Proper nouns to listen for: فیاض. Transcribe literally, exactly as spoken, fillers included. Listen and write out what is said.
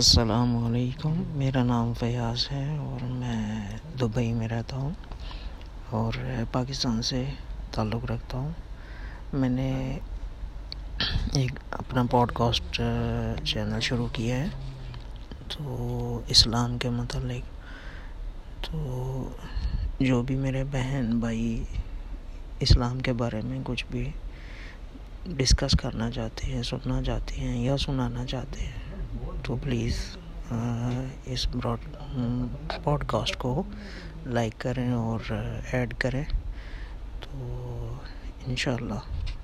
السلام علیکم، میرا نام فیاض ہے اور میں دبئی میں رہتا ہوں اور پاکستان سے تعلق رکھتا ہوں۔ میں نے ایک اپنا پوڈ کاسٹ چینل شروع کیا ہے تو اسلام کے متعلق، تو جو بھی میرے بہن بھائی اسلام کے بارے میں کچھ بھی ڈسکس کرنا چاہتے ہیں، سننا چاہتے ہیں یا سنانا چاہتے ہیں تو پلیز اس براڈ پوڈ کاسٹ کو لائک کریں اور ایڈ کریں، تو انشاءاللہ۔